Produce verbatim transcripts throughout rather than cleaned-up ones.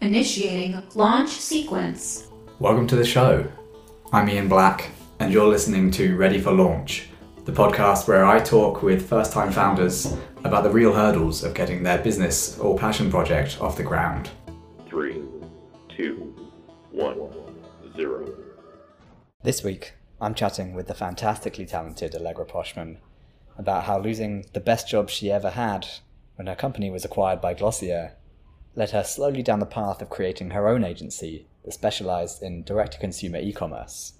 Initiating launch sequence. Welcome to the show. I'm Ian Black, and you're listening to Ready for Launch, the podcast where I talk with first-time founders about the real hurdles of getting their business or passion project off the ground. Three, two, one, zero. This week, I'm chatting with the fantastically talented Allegra Poshman about how losing the best job she ever had when her company was acquired by Glossier led her slowly down the path of creating her own agency that specialized in direct-to-consumer e-commerce.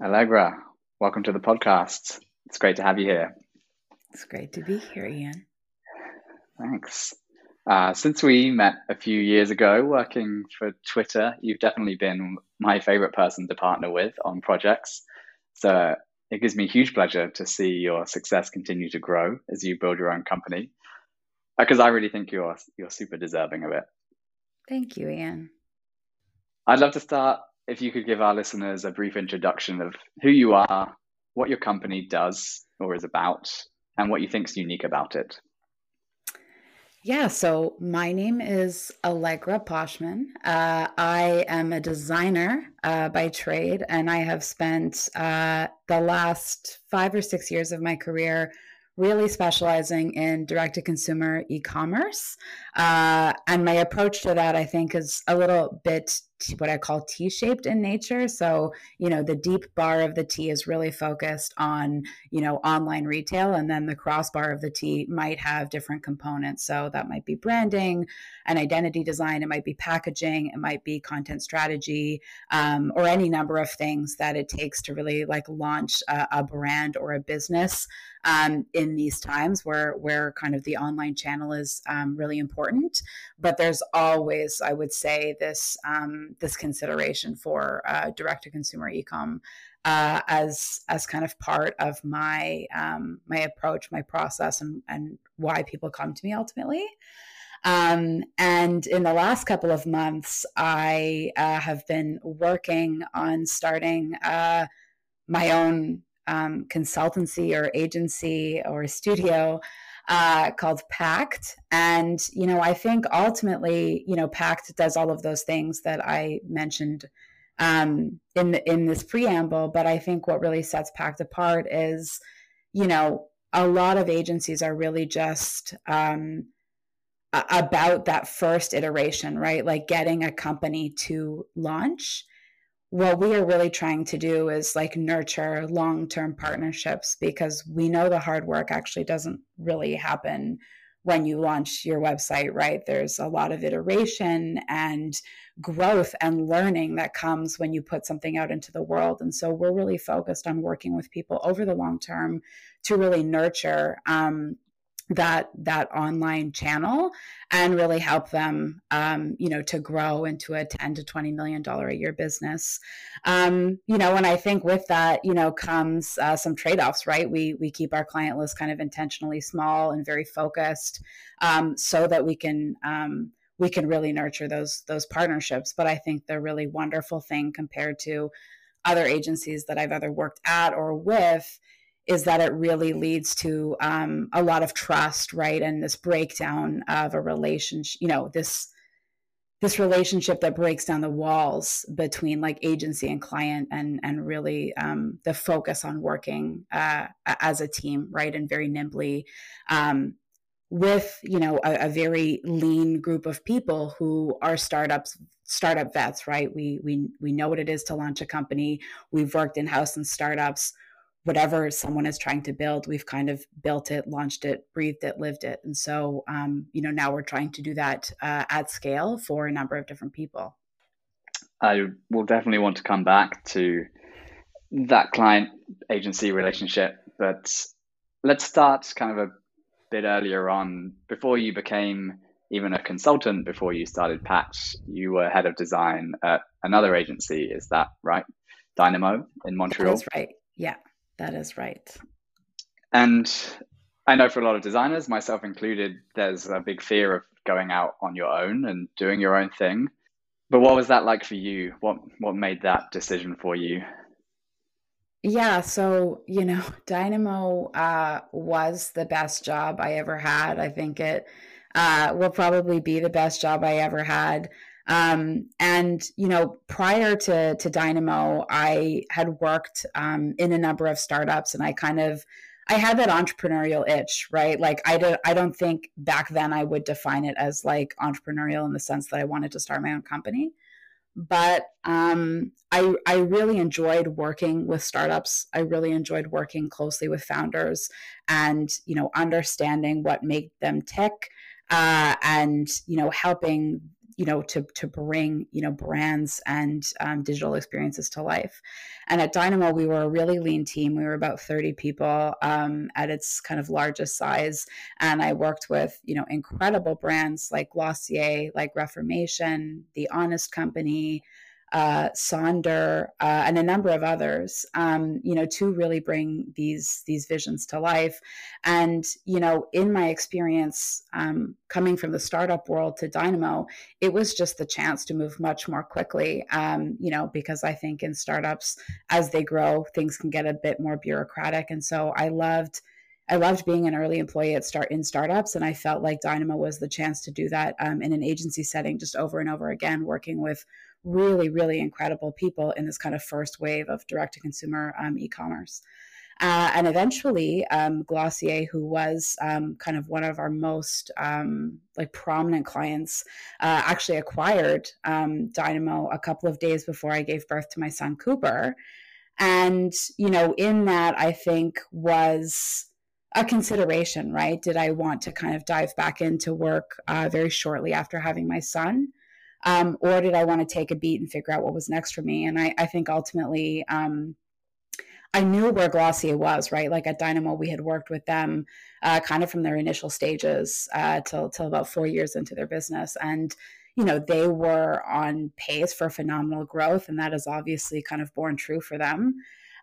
Allegra, welcome to the podcast. It's great to have you here. It's great to be here, Ian. Thanks. Uh, since we met a few years ago working for Twitter, you've definitely been my favorite person to partner with on projects. So it gives me huge pleasure to see your success continue to grow as you build your own company, because I really think you're you're super deserving of it. Thank you, Ian. I'd love to start if you could give our listeners a brief introduction of who you are, what your company does or is about, and what you think is unique about it. Yeah, so my name is Allegra Poshman. Uh, I am a designer uh, by trade, and I have spent uh, the last five or six years of my career really specializing in direct-to-consumer e-commerce. Uh, and my approach to that, I think, is a little bit t- what I call T-shaped in nature. So, you know, the deep bar of the T is really focused on, you know, online retail, and then the crossbar of the T might have different components. So that might be branding and identity design. It might be packaging. It might be content strategy, um, or any number of things that it takes to really like launch a, a brand or a business um, in these times where, where kind of the online channel is um, really important. But there's always, I would say, this um, this consideration for uh, direct-to-consumer e-com uh, as as kind of part of my um, my approach, my process, and, and why people come to me ultimately. Um, and in the last couple of months, I uh, have been working on starting uh, my own um, consultancy or agency or studio uh, called PACT. And, you know, I think ultimately, you know, PACT does all of those things that I mentioned um, in the, in this preamble. But I think what really sets PACT apart is, you know, a lot of agencies are really just um, about that first iteration, right? Like getting a company to launch. What we are really trying to do is like nurture long-term partnerships, because we know the hard work actually doesn't really happen when you launch your website, right? There's a lot of iteration and growth and learning that comes when you put something out into the world. And so we're really focused on working with people over the long term to really nurture um, that that online channel and really help them, um, you know, to grow into a ten to twenty million dollars a year business. Um, you know, and I think with that, you know, comes uh, some trade-offs, right? We, we keep our client list kind of intentionally small and very focused um, so that we can, um, we can really nurture those, those partnerships. But I think the really wonderful thing compared to other agencies that I've either worked at or with is that it really leads to um, a lot of trust, right? And this breakdown of a relationship, you know, this this relationship that breaks down the walls between like agency and client, and and really um, the focus on working uh, as a team, right? And very nimbly um, with, you know, a, a very lean group of people who are startups, startup vets, right? We we we know what it is to launch a company. We've worked in-house in startups. Whatever someone is trying to build, we've kind of built it, launched it, breathed it, lived it. And so, um, you know, now we're trying to do that uh, at scale for a number of different people. I will definitely want to come back to that client agency relationship, but let's start kind of a bit earlier on. Before you became even a consultant, before you started PACT, you were head of design at another agency. Is that right? Dynamo in Montreal? That's right. Yeah. That is right. And I know for a lot of designers, myself included, there's a big fear of going out on your own and doing your own thing. But what was that like for you? What what made that decision for you? Yeah, so, you know, Dynamo uh, was the best job I ever had. I think it uh, will probably be the best job I ever had. Um, and, you know, prior to, to Dynamo, I had worked um, in a number of startups, and I kind of, I had that entrepreneurial itch, right? Like I don't, I don't think back then I would define it as like entrepreneurial in the sense that I wanted to start my own company. But um, I, I really enjoyed working with startups. I really enjoyed working closely with founders and, you know, understanding what made them tick uh, and, you know, helping, you know, to, to bring, you know, brands and um, digital experiences to life. And at Dynamo, we were a really lean team. We were about thirty people um, at its kind of largest size. And I worked with, you know, incredible brands like Glossier, like Reformation, The Honest Company, uh, Sonder, uh, and a number of others, um, you know, to really bring these, these visions to life. And, you know, in my experience, um, coming from the startup world to Dynamo, it was just the chance to move much more quickly. Um, you know, because I think in startups, as they grow, things can get a bit more bureaucratic. And so I loved I loved being an early employee at start in startups, and I felt like Dynamo was the chance to do that um, in an agency setting, just over and over again, working with really, really incredible people in this kind of first wave of direct-to-consumer um, e-commerce. Uh, and eventually, um, Glossier, who was um, kind of one of our most um, like prominent clients, uh, actually acquired um, Dynamo a couple of days before I gave birth to my son, Cooper. And, you know, in that, I think was a consideration, right? Did I want to kind of dive back into work uh, very shortly after having my son? Um, or did I want to take a beat and figure out what was next for me? And I, I think ultimately, um, I knew where Glossier was, right? Like at Dynamo, we had worked with them uh, kind of from their initial stages uh, till, till about four years into their business. And, you know, they were on pace for phenomenal growth, and that is obviously kind of borne true for them.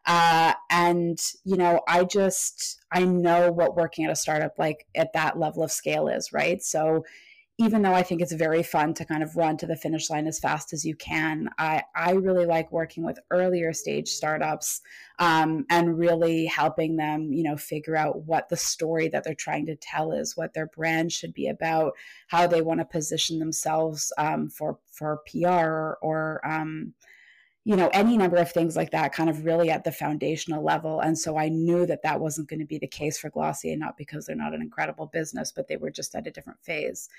Uh, and, you know, I just, I know what working at a startup, like at that level of scale is, right? So even though I think it's very fun to kind of run to the finish line as fast as you can, I, I really like working with earlier stage startups um, and really helping them, you know, figure out what the story that they're trying to tell is, what their brand should be about, how they want to position themselves um, for, for P R or, um, you know, any number of things like that, kind of really at the foundational level. And so I knew that that wasn't going to be the case for Glossier, not because they're not an incredible business, but they were just at a different phase.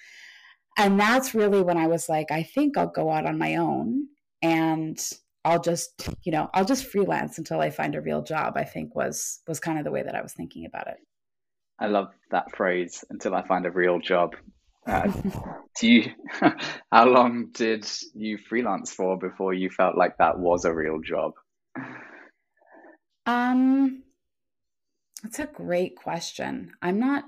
And that's really when I was like, I think I'll go out on my own and I'll just, you know, I'll just freelance until I find a real job, I think was, was kind of the way that I was thinking about it. I love that phrase, until I find a real job. Uh, do you, how long did you freelance for before you felt like that was a real job? Um, that's a great question. I'm not,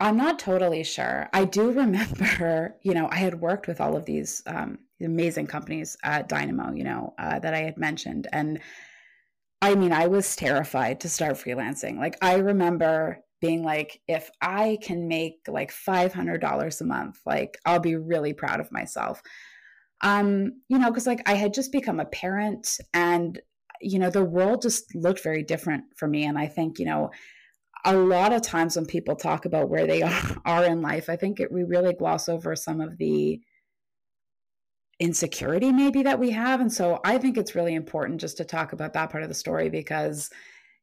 I'm not totally sure. I do remember, you know, I had worked with all of these um, amazing companies at Dynamo, you know, uh, that I had mentioned. And I mean, I was terrified to start freelancing. Like I remember being like, if I can make like five hundred dollars a month, like I'll be really proud of myself. Um, you know, cause like I had just become a parent, and, you know, the world just looked very different for me. And I think, you know, a lot of times when people talk about where they are in life, I think it, we really gloss over some of the insecurity maybe that we have. And so I think it's really important just to talk about that part of the story, because,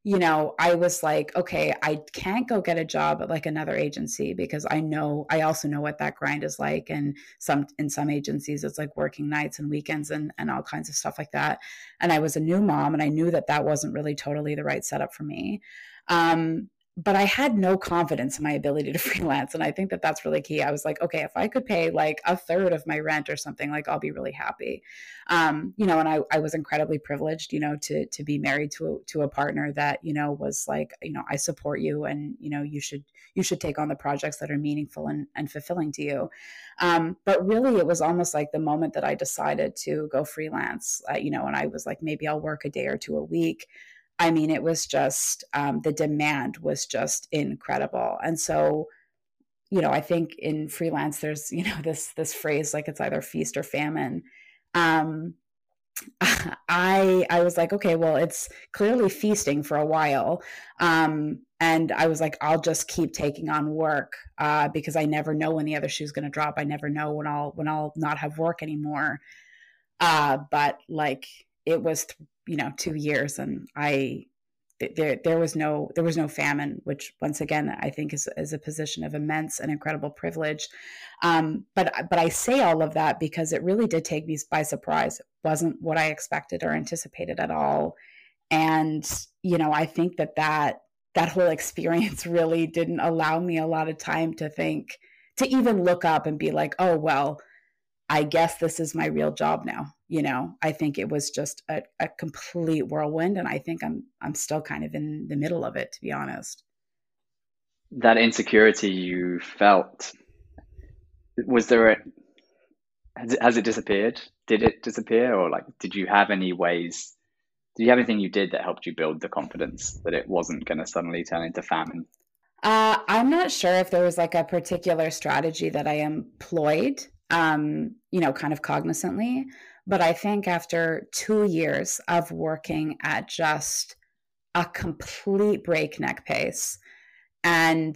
you know, I was like, okay, I can't go get a job at like another agency, because I know, I also know what that grind is like. And some, in some agencies, it's like working nights and weekends and, and all kinds of stuff like that. And I was a new mom, and I knew that that wasn't really totally the right setup for me. Um, But I had no confidence in my ability to freelance. And I think that that's really key. I was like, okay, if I could pay like a third of my rent or something, like I'll be really happy. Um, you know, and I, I was incredibly privileged, you know, to, to be married to, to a partner that, you know, was like, you know, I support you, and, you know, you should, you should take on the projects that are meaningful and, and fulfilling to you. Um, but really it was almost like the moment that I decided to go freelance, uh, you know, and I was like, maybe I'll work a day or two a week. I mean, it was just, um, the demand was just incredible. And so, you know, I think in freelance, there's, you know, this, this phrase, like it's either feast or famine. Um, I, I was like, okay, well, it's clearly feasting for a while. Um, And I was like, I'll just keep taking on work uh, because I never know when the other shoe's going to drop. I never know when I'll when I'll not have work anymore. Uh, but like it was, you know, two years and I th- there there was no there was no famine, which once again, I think is, is a position of immense and incredible privilege. Um, but but I say all of that because it really did take me by surprise. It wasn't what I expected or anticipated at all. And, you know, I think that that. that whole experience really didn't allow me a lot of time to think, to even look up and be like, oh, well, I guess this is my real job now. You know, I think it was just a, a complete whirlwind. And I think I'm, I'm still kind of in the middle of it, to be honest. That insecurity you felt, was there a, has it, has it disappeared? Did it disappear? Or like, did you have any ways Do you have anything you did that helped you build the confidence that it wasn't going to suddenly turn into famine? Uh, I'm not sure if there was like a particular strategy that I employed, um, you know, kind of cognizantly. But I think after two years of working at just a complete breakneck pace and,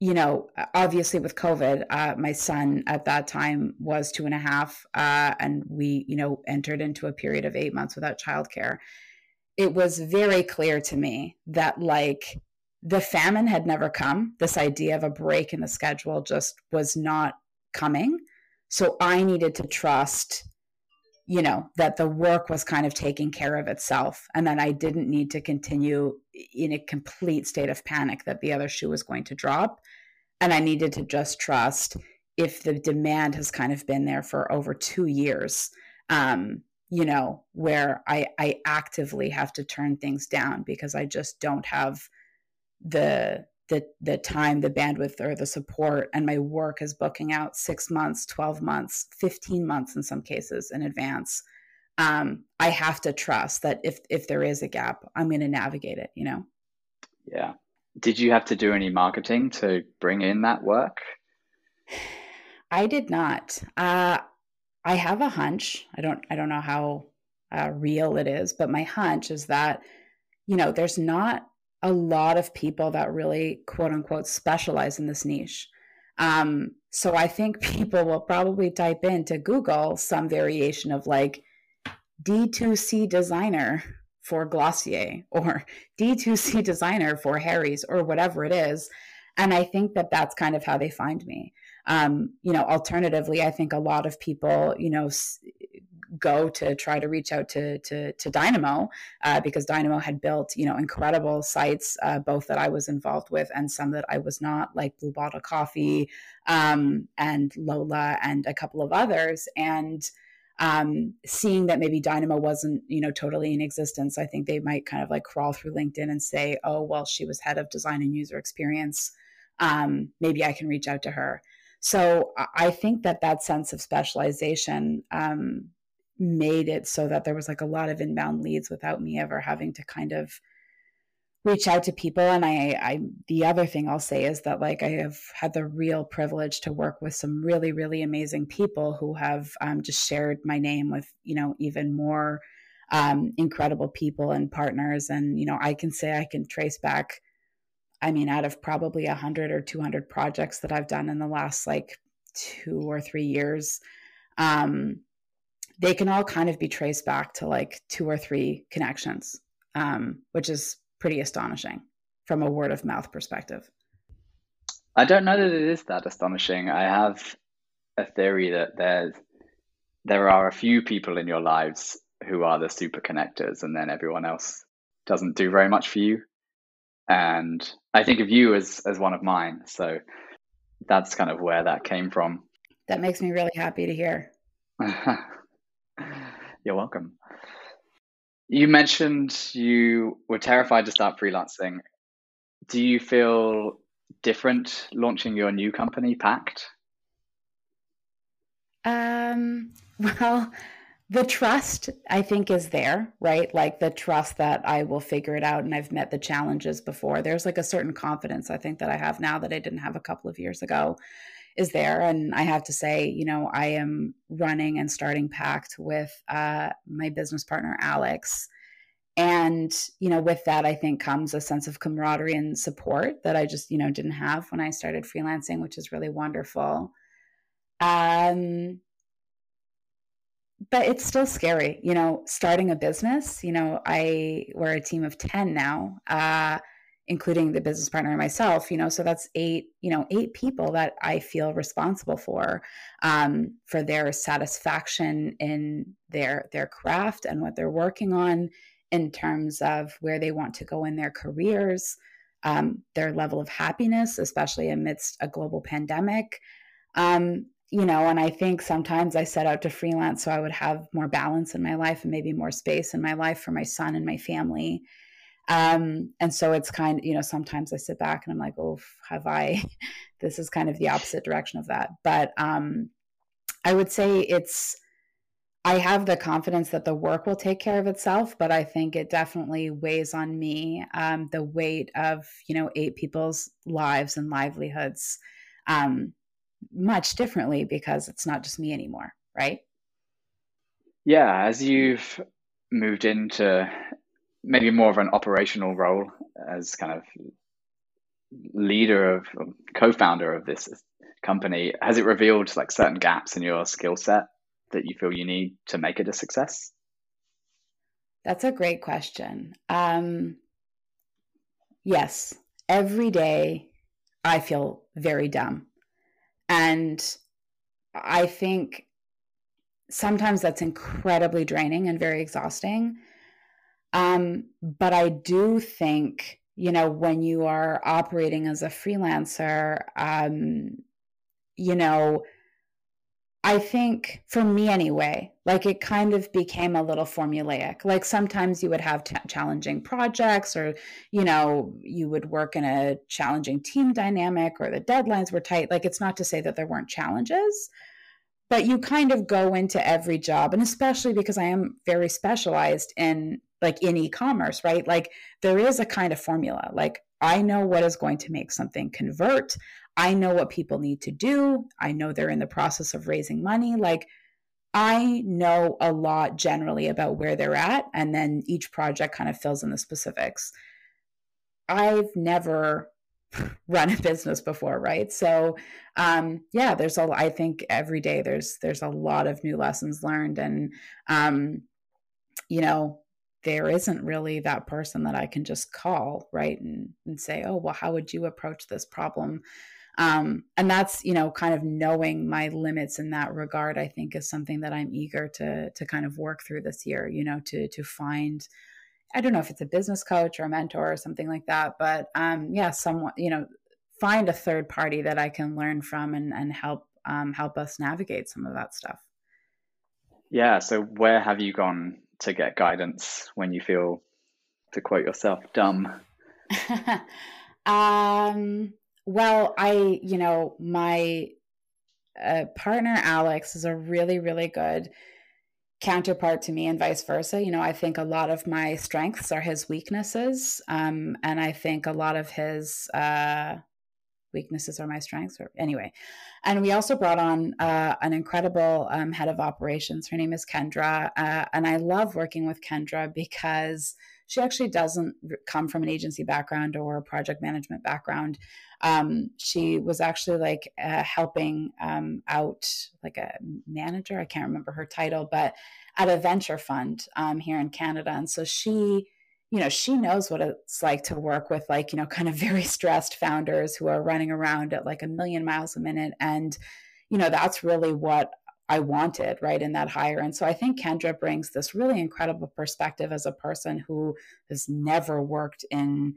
you know, obviously with COVID, uh, my son at that time was two and a half, uh, and we, you know, entered into a period of eight months without childcare. It was very clear to me that like the famine had never come. This idea of a break in the schedule just was not coming. So I needed to trust, you know, that the work was kind of taking care of itself. And then I didn't need to continue in a complete state of panic that the other shoe was going to drop. And I needed to just trust if the demand has kind of been there for over two years, um, you know, where I, I actively have to turn things down because I just don't have the, the, the time, the bandwidth, or the support. And my work is booking out six months, twelve months, fifteen months in some cases in advance. Um, I have to trust that if, if there is a gap, I'm going to navigate it, you know? Yeah. Did you have to do any marketing to bring in that work? I did not. Uh, I have a hunch. I don't, I don't know how uh, real it is, but my hunch is that, you know, there's not a lot of people that really quote unquote specialize in this niche. Um, so I think people will probably type into Google some variation of like, D two C designer for Glossier or D two C designer for Harry's or whatever it is. And I think that that's kind of how they find me. Um, you know, alternatively, I think a lot of people, you know, go to try to reach out to, to, to Dynamo uh, because Dynamo had built, you know, incredible sites, uh, both that I was involved with and some that I was not, like Blue Bottle Coffee um, and Lola and a couple of others. And Um, seeing that maybe Dynamo wasn't, you know, totally in existence, I think they might kind of like crawl through LinkedIn and say, oh, well, she was head of design and user experience. Um, maybe I can reach out to her. So I think that that sense of specialization um, made it so that there was like a lot of inbound leads without me ever having to kind of reach out to people. And I, I, the other thing I'll say is that like, I have had the real privilege to work with some really, really amazing people who have um, just shared my name with, you know, even more um, incredible people and partners. And, you know, I can say I can trace back, I mean, out of probably a hundred or two hundred projects that I've done in the last like two or three years, um, they can all kind of be traced back to like two or three connections, um, which is pretty astonishing from a word of mouth perspective. I don't know that it is that astonishing. I have a theory that there's, there are a few people in your lives who are the super connectors, and then everyone else doesn't do very much for you. And I think of you as, as one of mine. So that's kind of where that came from. That makes me really happy to hear. You're welcome. You mentioned you were terrified to start freelancing. Do you feel different launching your new company, PACT? Um, well, the trust, I think, is there, right? Like the trust that I will figure it out and I've met the challenges before. There's like a certain confidence, I think, that I have now that I didn't have a couple of years ago is there. And I have to say, you know, I am running and starting PACT with uh, my business partner, Alex. And, you know, with that, I think comes a sense of camaraderie and support that I just, you know, didn't have when I started freelancing, which is really wonderful. Um, but it's still scary, you know, starting a business. You know, I, we're a team of ten now, uh, including the business partner and myself, you know, so that's eight, you know, eight people that I feel responsible for, um, for their satisfaction in their, their craft and what they're working on in terms of where they want to go in their careers, um, their level of happiness, especially amidst a global pandemic. Um, you know, and I think sometimes I set out to freelance so I would have more balance in my life and maybe more space in my life for my son and my family. Um, and so it's kind of, you know, sometimes I sit back and I'm like, oh, have I, this is kind of the opposite direction of that. But, um, I would say it's, I have the confidence that the work will take care of itself, but I think it definitely weighs on me, um, the weight of, you know, eight people's lives and livelihoods, um, much differently because it's not just me anymore. Right. Yeah. As you've moved into maybe more of an operational role as kind of leader of or co-founder of this company, has it revealed like certain gaps in your skill set that you feel you need to make it a success? That's a great question. Um, yes. Every day I feel very dumb. And I think sometimes that's incredibly draining and very exhausting. Um, but I do think, you know, when you are operating as a freelancer, um, you know, I think for me anyway, like it kind of became a little formulaic. Like sometimes you would have t- challenging projects or, you know, you would work in a challenging team dynamic or the deadlines were tight. Like it's not to say that there weren't challenges, but you kind of go into every job. And especially because I am very specialized in like in e-commerce, right? Like there is a kind of formula. Like I know what is going to make something convert. I know what people need to do. I know they're in the process of raising money. Like I know a lot generally about where they're at. And then each project kind of fills in the specifics. I've never run a business before. Right. So um, yeah, there's a, I think every day there's, there's a lot of new lessons learned and um, you know, there isn't really that person that I can just call, right. And, and say, oh, well, how would you approach this problem? Um, and that's, you know, kind of knowing my limits in that regard, I think is something that I'm eager to, to kind of work through this year, you know, to, to find, I don't know if it's a business coach or a mentor or something like that, but, um, yeah, someone, you know, find a third party that I can learn from and, and help, um, help us navigate some of that stuff. Yeah. So where have you gone to get guidance when you feel, to quote yourself, dumb? um, well, I, you know, my uh, partner, Alex, is a really, really good counterpart to me and vice versa. You know, I think a lot of my strengths are his weaknesses. Um, and I think a lot of his uh, weaknesses are my strengths or anyway. And we also brought on uh, an incredible um, head of operations. Her name is Kendra. Uh, and I love working with Kendra because she actually doesn't come from an agency background or a project management background. Um, she was actually like uh, helping um, out like a manager. I can't remember her title, but at a venture fund um, here in Canada. And so she you know, she knows what it's like to work with like, you know, kind of very stressed founders who are running around at like a million miles a minute. And, you know, that's really what I wanted, right, in that hire. And so I think Kendra brings this really incredible perspective as a person who has never worked in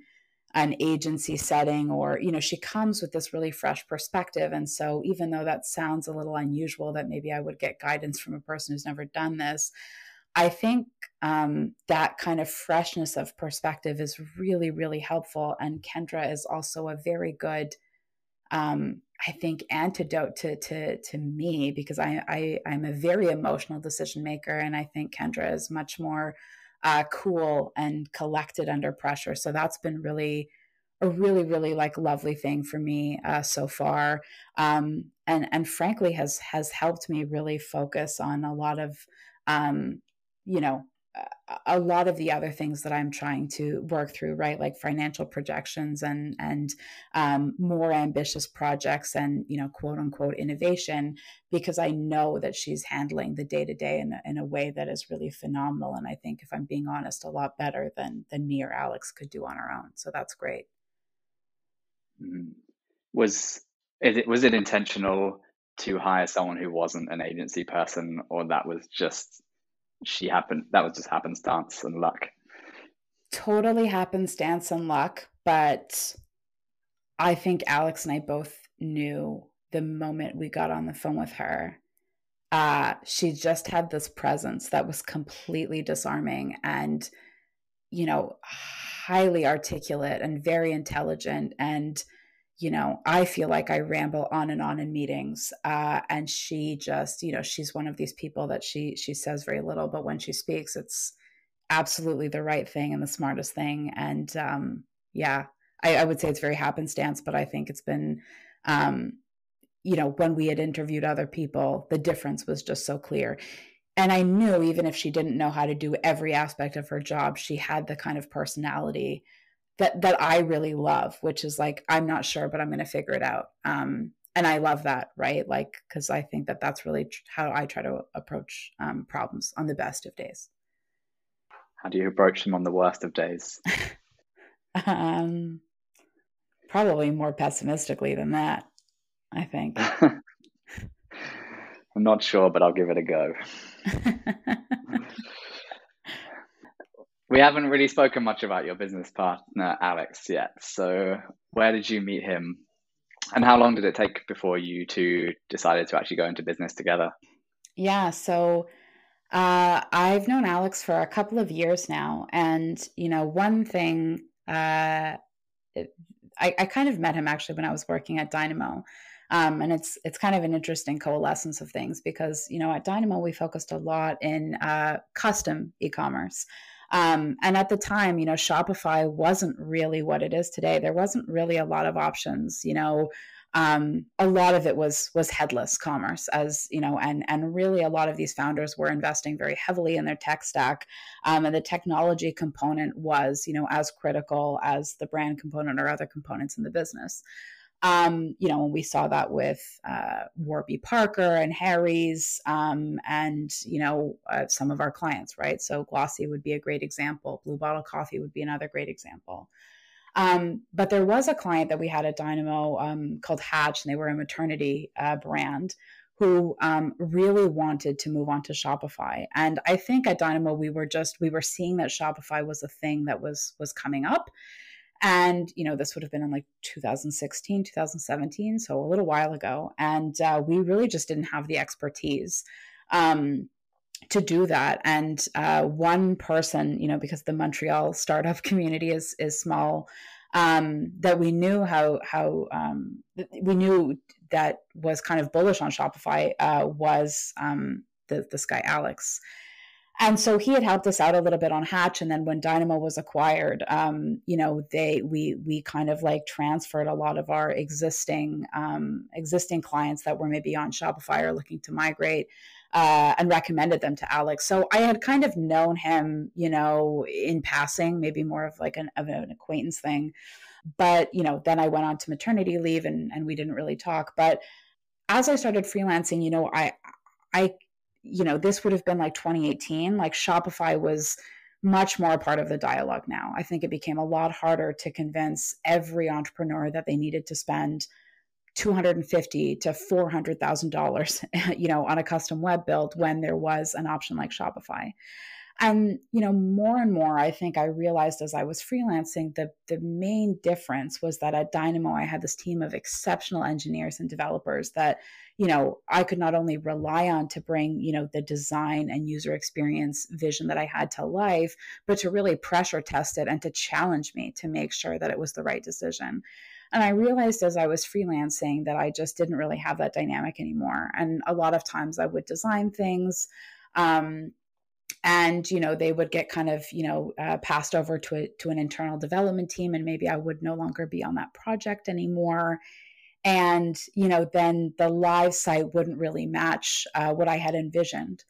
an agency setting or, you know, she comes with this really fresh perspective. And so even though that sounds a little unusual that maybe I would get guidance from a person who's never done this, I think um, that kind of freshness of perspective is really, really helpful. And Kendra is also a very good, um, I think, antidote to to to me because I, I I'm a very emotional decision maker, and I think Kendra is much more uh, cool and collected under pressure. So that's been really a really, really like lovely thing for me uh, so far, um, and and frankly has has helped me really focus on a lot of. Um, you know, a lot of the other things that I'm trying to work through, right? Like financial projections and, and, um, more ambitious projects and, you know, quote unquote innovation, because I know that she's handling the day to day in in a way that is really phenomenal. And I think, if I'm being honest, a lot better than, than me or Alex could do on our own. So that's great. Was it, was it intentional to hire someone who wasn't an agency person, or that was just, she happened, that was just happenstance and luck? Totally happenstance and luck. But I think Alex and I both knew the moment we got on the phone with her, uh, she just had this presence that was completely disarming and, you know, highly articulate and very intelligent. And, you know, I feel like I ramble on and on in meetings. Uh, and she just, you know, she's one of these people that she, she says very little, but when she speaks, it's absolutely the right thing and the smartest thing. And, um, yeah, I, I would say it's very happenstance, but I think it's been, um, you know, when we had interviewed other people, the difference was just so clear. And I knew, even if she didn't know how to do every aspect of her job, she had the kind of personality that that I really love, which is like, I'm not sure, but I'm going to figure it out. Um, and I love that, right? Like, because I think that that's really tr- how I try to approach um, problems on the best of days. How do you approach them on the worst of days? um, probably more pessimistically than that, I think. I'm not sure, but I'll give it a go. We haven't really spoken much about your business partner, Alex, yet. So where did you meet him? And how long did it take before you two decided to actually go into business together? Yeah, so uh, I've known Alex for a couple of years now. And, you know, one thing, uh, it, I, I kind of met him actually when I was working at Dynamo. Um, and it's it's kind of an interesting coalescence of things because, you know, at Dynamo, we focused a lot in uh, custom e-commerce. Um, and at the time, you know, Shopify wasn't really what it is today. There wasn't really a lot of options, you know, um, a lot of it was, was headless commerce, as you know, and, and really a lot of these founders were investing very heavily in their tech stack. Um, and the technology component was, you know, as critical as the brand component or other components in the business. Um, you know, and we saw that with, uh, Warby Parker and Harry's, um, and, you know, uh, some of our clients, right? So Glossier would be a great example. Blue Bottle Coffee would be another great example. Um, but there was a client that we had at Dynamo, um, called Hatch, and they were a maternity, uh, brand who, um, really wanted to move on to Shopify. And I think at Dynamo, we were just, we were seeing that Shopify was a thing that was, was coming up. And, you know, this would have been in like two thousand sixteen, two thousand seventeen. So a little while ago. And uh, we really just didn't have the expertise um, to do that. And uh, one person, you know, because the Montreal startup community is, is small, um, that we knew how, how um, we knew that was kind of bullish on Shopify uh, was um, the, this guy, Alex. And so he had helped us out a little bit on Hatch. And then when Dynamo was acquired, um, you know, they, we, we kind of like transferred a lot of our existing, um, existing clients that were maybe on Shopify or looking to migrate, uh, and recommended them to Alex. So I had kind of known him, you know, in passing, maybe more of like an, of an acquaintance thing, but, you know, then I went on to maternity leave and, and we didn't really talk. But as I started freelancing, you know, I, I, you know, this would have been like twenty eighteen, like Shopify was much more a part of the dialogue now. I think it became a lot harder to convince every entrepreneur that they needed to spend two hundred fifty thousand dollars to four hundred thousand dollars, you know, on a custom web build when there was an option like Shopify. And, you know, more and more, I think I realized as I was freelancing, the, the main difference was that at Dynamo, I had this team of exceptional engineers and developers that, you know, I could not only rely on to bring, you know, the design and user experience vision that I had to life, but to really pressure test it and to challenge me to make sure that it was the right decision. And I realized as I was freelancing that I just didn't really have that dynamic anymore. And a lot of times I would design things, um, and, you know, they would get kind of, you know, uh, passed over to a, to an internal development team, and maybe I would no longer be on that project anymore. And, you know, then the live site wouldn't really match uh, what I had envisioned.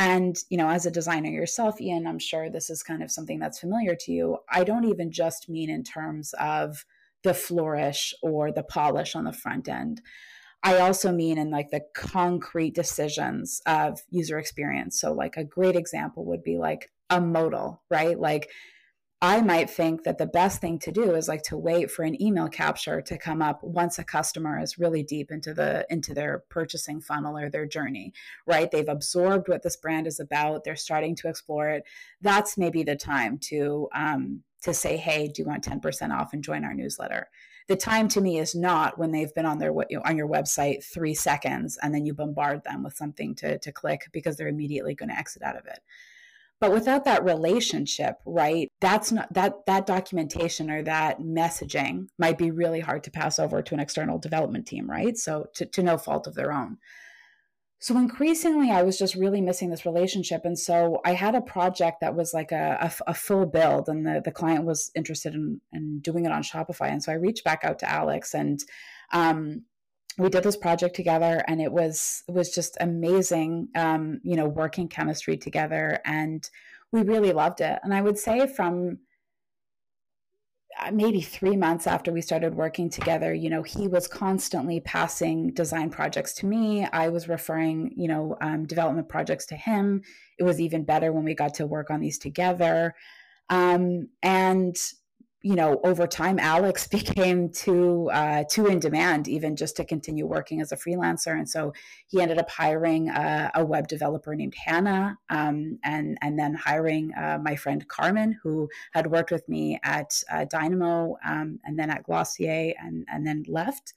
And, you know, as a designer yourself, Ian, I'm sure this is kind of something that's familiar to you. I don't even just mean in terms of the flourish or the polish on the front end. I also mean in like the concrete decisions of user experience. So like a great example would be like a modal, right? Like I might think that the best thing to do is like to wait for an email capture to come up once a customer is really deep into the into their purchasing funnel or their journey, right? They've absorbed what this brand is about. They're starting to explore it. That's maybe the time to um, to say, hey, do you want ten percent off and join our newsletter? The time to me is not when they've been on their you know, on your website three seconds and then you bombard them with something to to click because they're immediately going to exit out of it. But without that relationship, right, that's not that that documentation or that messaging might be really hard to pass over to an external development team, right? So to, to no fault of their own. So increasingly, I was just really missing this relationship. And so I had a project that was like a, a, a full build, and the, the client was interested in, in doing it on Shopify. And so I reached back out to Alex, and um, we did this project together, and it was it was just amazing, um, you know, working chemistry together. And we really loved it. And I would say from maybe three months after we started working together, you know, he was constantly passing design projects to me. I was referring, you know, um, development projects to him. It was even better when we got to work on these together. Um, and, you know, over time, Alex became too, uh, too in demand, even just to continue working as a freelancer. And so he ended up hiring a, a web developer named Hannah, um, and, and then hiring uh, my friend Carmen, who had worked with me at uh, Dynamo, um, and then at Glossier, and, and then left.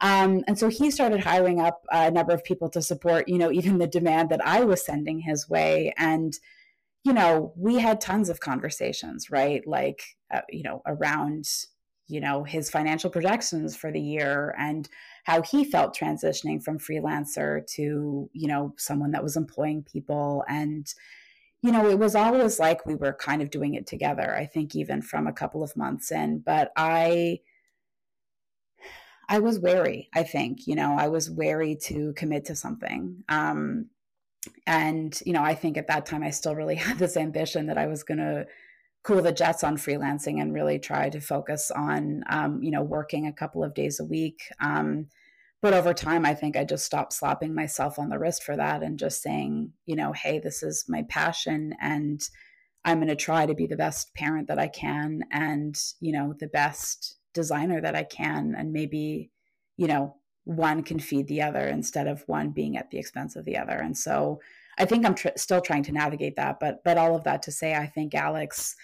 Um, and so he started hiring up a number of people to support, you know, even the demand that I was sending his way. And you know, we had tons of conversations, right? Like, uh, you know, around, you know, his financial projections for the year and how he felt transitioning from freelancer to, you know, someone that was employing people. And, you know, it was always like we were kind of doing it together, I think, even from a couple of months in. But I, I was wary, I think, you know, I was wary to commit to something. Um, And, you know, I think at that time, I still really had this ambition that I was going to cool the jets on freelancing and really try to focus on, um, you know, working a couple of days a week. Um, but over time, I think I just stopped slapping myself on the wrist for that and just saying, you know, hey, this is my passion, and I'm going to try to be the best parent that I can and, you know, the best designer that I can. And maybe, you know, one can feed the other instead of one being at the expense of the other. And so I think I'm tr- still trying to navigate that, but, but all of that to say, I think Alex,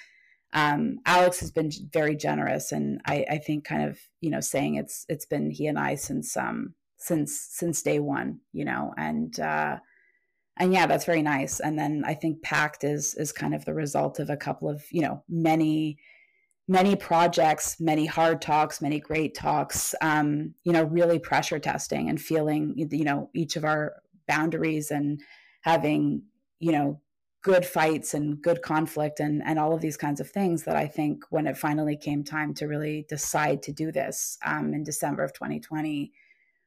um, Alex has been very generous, and I, I think kind of, you know, saying it's, it's been he and I since, um, since, since day one, you know, and, uh, and yeah, that's very nice. And then I think PACT is, is kind of the result of a couple of, you know, many, many projects, many hard talks, many great talks, um, you know, really pressure testing and feeling, you know, each of our boundaries and having, you know, good fights and good conflict and, and all of these kinds of things that I think when it finally came time to really decide to do this, um, in December of twenty twenty,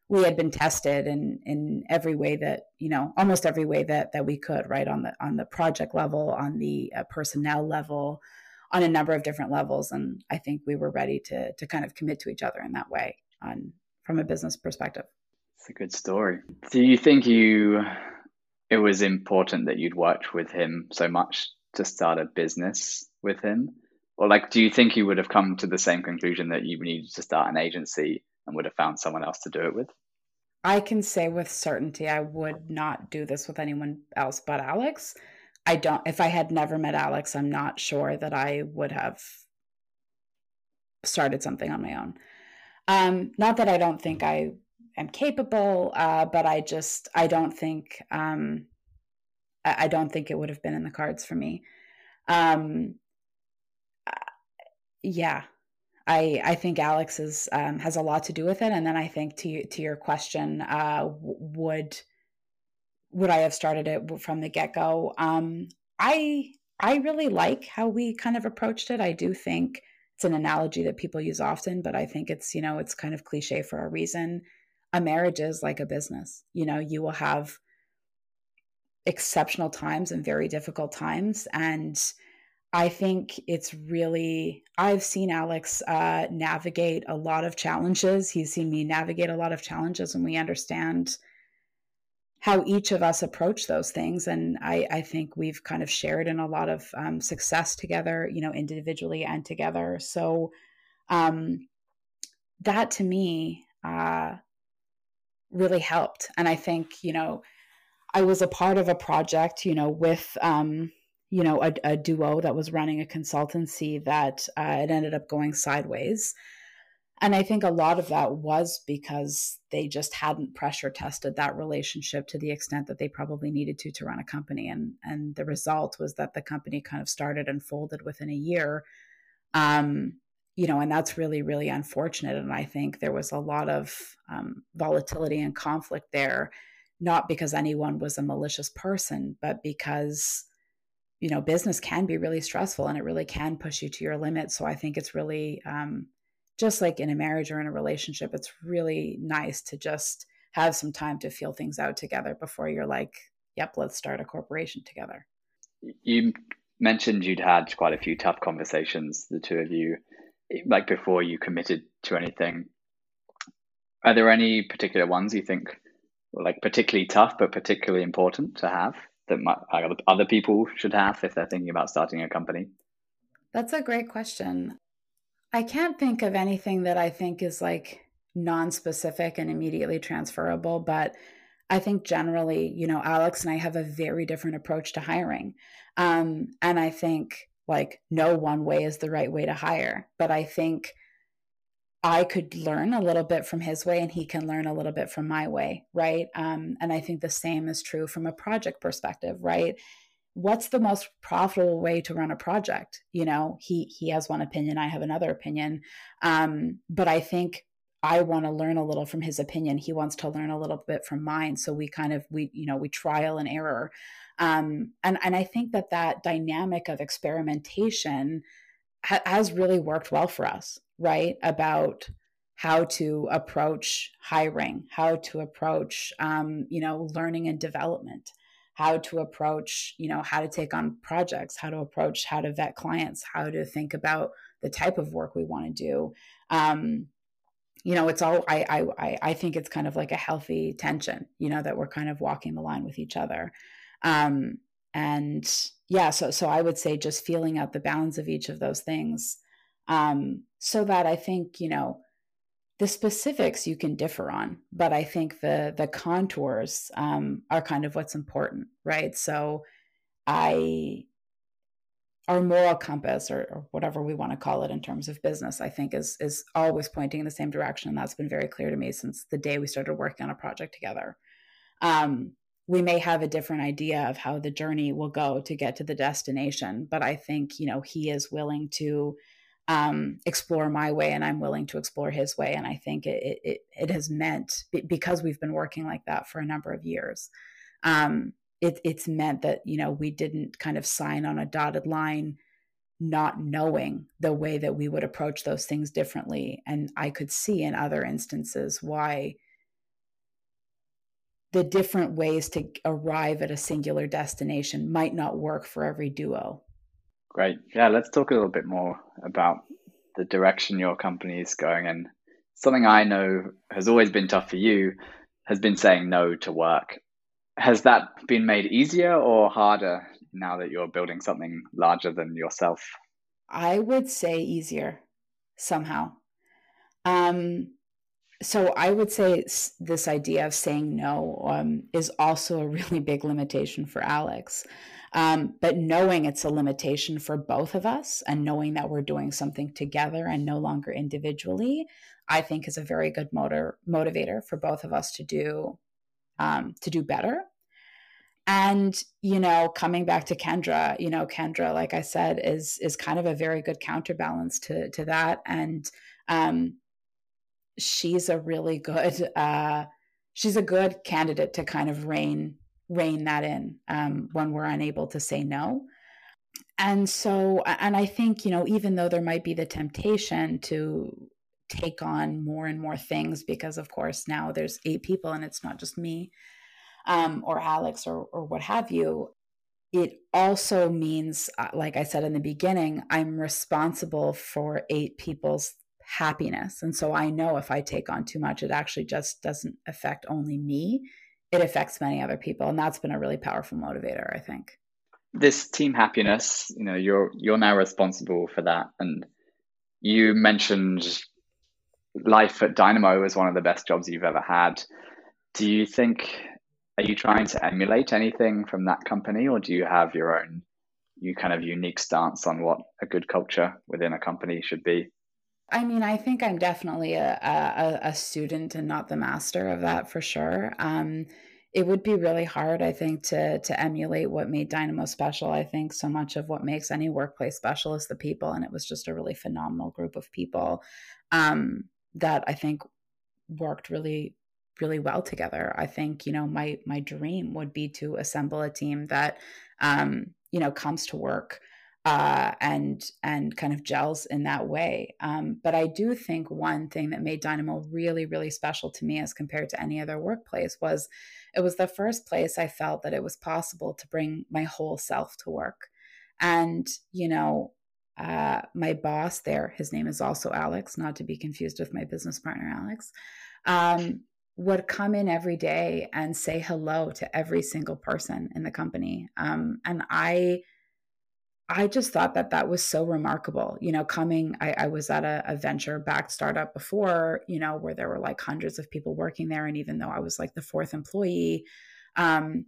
we had been tested in, in every way that, you know, almost every way that, that we could, right? On the, on the project level, on the uh, personnel level, on a number of different levels. And I think we were ready to to kind of commit to each other in that way on from a business perspective. It's a good story. Do you think you it was important that you'd worked with him so much to start a business with him? Or like, do you think you would have come to the same conclusion that you needed to start an agency and would have found someone else to do it with? I can say with certainty, I would not do this with anyone else but Alex. I don't, if I had never met Alex, I'm not sure that I would have started something on my own. Um, not that I don't think I am capable, uh, but I just, I don't think, um, I, I don't think it would have been in the cards for me. Um, uh, yeah, I, I think Alex is, um, has a lot to do with it. And then I think to, to your question, uh, w- would, would I have started it from the get-go? Um, I I really like how we kind of approached it. I do think it's an analogy that people use often, but I think it's, you know, it's kind of cliche for a reason. A marriage is like a business. You know, you will have exceptional times and very difficult times. And I think it's really, I've seen Alex uh, navigate a lot of challenges. He's seen me navigate a lot of challenges, and we understand how each of us approach those things. And I, I think we've kind of shared in a lot of um, success together, you know, individually and together. So um, that to me uh, really helped. And I think, you know, I was a part of a project, you know, with, um, you know, a, a duo that was running a consultancy that uh, it ended up going sideways. And I think a lot of that was because they just hadn't pressure tested that relationship to the extent that they probably needed to to run a company. And and the result was that the company kind of started and folded within a year, um, you know, and that's really, really unfortunate. And I think there was a lot of um, volatility and conflict there, not because anyone was a malicious person, but because, you know, business can be really stressful and it really can push you to your limit. So I think it's really... Um, just like in a marriage or in a relationship, it's really nice to just have some time to feel things out together before you're like, yep, let's start a corporation together. You mentioned you'd had quite a few tough conversations, the two of you, like before you committed to anything. Are there any particular ones you think were like particularly tough, but particularly important to have that might, other people should have if they're thinking about starting a company? That's a great question. I can't think of anything that I think is like non-specific and immediately transferable, but I think generally, you know, Alex and I have a very different approach to hiring. Um, and I think like no one way is the right way to hire, but I think I could learn a little bit from his way and he can learn a little bit from my way, right? Um, and I think the same is true from a project perspective, right? What's the most profitable way to run a project? You know, he, he has one opinion, I have another opinion. Um, but I think I want to learn a little from his opinion. He wants to learn a little bit from mine. So we kind of, we, you know, we trial and error. Um, and, and I think that that dynamic of experimentation ha- has really worked well for us, right? About how to approach hiring, how to approach, um, you know, learning and development. How to approach, you know, how to take on projects, how to approach, how to vet clients, how to think about the type of work we want to do. Um, you know, it's all, I, I, I think it's kind of like a healthy tension, you know, that we're kind of walking the line with each other. Um, and yeah, so, so I would say just feeling out the bounds of each of those things. Um, so that I think, you know, the specifics you can differ on, but I think the the contours um, are kind of what's important, right? So I, our moral compass or, or whatever we want to call it in terms of business, I think is is always pointing in the same direction. And that's been very clear to me since the day we started working on a project together. Um, we may have a different idea of how the journey will go to get to the destination, but I think, you know, he is willing to Um, explore my way and I'm willing to explore his way. And I think it it, it has meant, because we've been working like that for a number of years, um, it, it's meant that, you know, we didn't kind of sign on a dotted line, not knowing the way that we would approach those things differently. And I could see in other instances why the different ways to arrive at a singular destination might not work for every duo. Great. Yeah, let's talk a little bit more about the direction your company is going. And something I know has always been tough for you has been saying no to work. Has that been made easier or harder now that you're building something larger than yourself? I would say easier somehow. Um, so I would say this idea of saying no um, is also a really big limitation for Alex. Um, but knowing it's a limitation for both of us and knowing that we're doing something together and no longer individually, I think is a very good motor, motivator for both of us to do, um, to do better. And, you know, coming back to Kendra, you know, Kendra, like I said, is, is kind of a very good counterbalance to, to that. And, um, she's a really good, uh, she's a good candidate to kind of rein rein that in um, when we're unable to say no. And so, and I think, you know, even though there might be the temptation to take on more and more things, because of course, now there's eight people and it's not just me. um, or Alex or, or what have you, it also means, like I said in the beginning, I'm responsible for eight people's happiness. And so I know if I take on too much, it actually just doesn't affect only me. It affects many other people. And that's been a really powerful motivator, I think. This team happiness, you know, you're you're now responsible for that. And you mentioned life at Dynamo was one of the best jobs you've ever had. Do you think, are you trying to emulate anything from that company, or do you have your own, you kind of unique stance on what a good culture within a company should be? I mean, I think I'm definitely a a, a student and not the master of that, for sure. Um, it would be really hard, I think, to to emulate what made Dynamo special. I think so much of what makes any workplace special is the people, and it was just a really phenomenal group of people um, that I think worked really, really well together. I think, you know, my my dream would be to assemble a team that, um, you know, comes to work uh, and and kind of gels in that way. Um, but I do think one thing that made Dynamo really, really special to me as compared to any other workplace was it was the first place I felt that it was possible to bring my whole self to work. And, you know, uh, my boss there, his name is also Alex, not to be confused with my business partner, Alex, um, would come in every day and say hello to every single person in the company. Um, and I, I just thought that that was so remarkable, you know, coming, I, I was at a, a venture backed startup before, you know, where there were like hundreds of people working there. And even though I was like the fourth employee, um,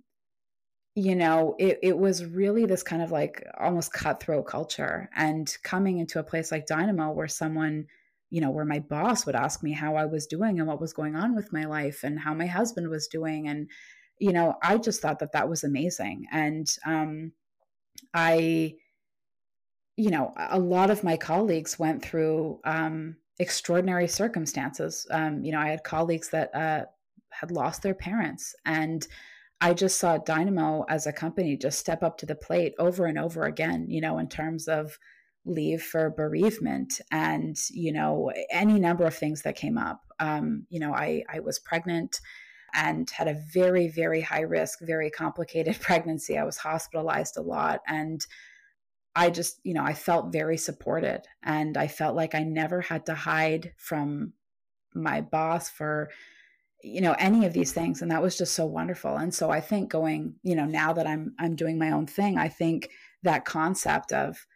you know, it, it was really this kind of like almost cutthroat culture, and coming into a place like Dynamo where someone, you know, where my boss would ask me how I was doing and what was going on with my life and how my husband was doing. And, you know, I just thought that that was amazing. And, um, I, you know, a lot of my colleagues went through, um, extraordinary circumstances. Um, you know, I had colleagues that, uh, had lost their parents, and I just saw Dynamo as a company just step up to the plate over and over again, you know, in terms of leave for bereavement and, you know, any number of things that came up. Um, you know, I, I was pregnant and had a very, very high risk, very complicated pregnancy. I was hospitalized a lot, and I just, you know, I felt very supported, and I felt like I never had to hide from my boss for, you know, any of these things. And that was just so wonderful. And so I think going, you know, now that I'm, I'm doing my own thing, I think that concept of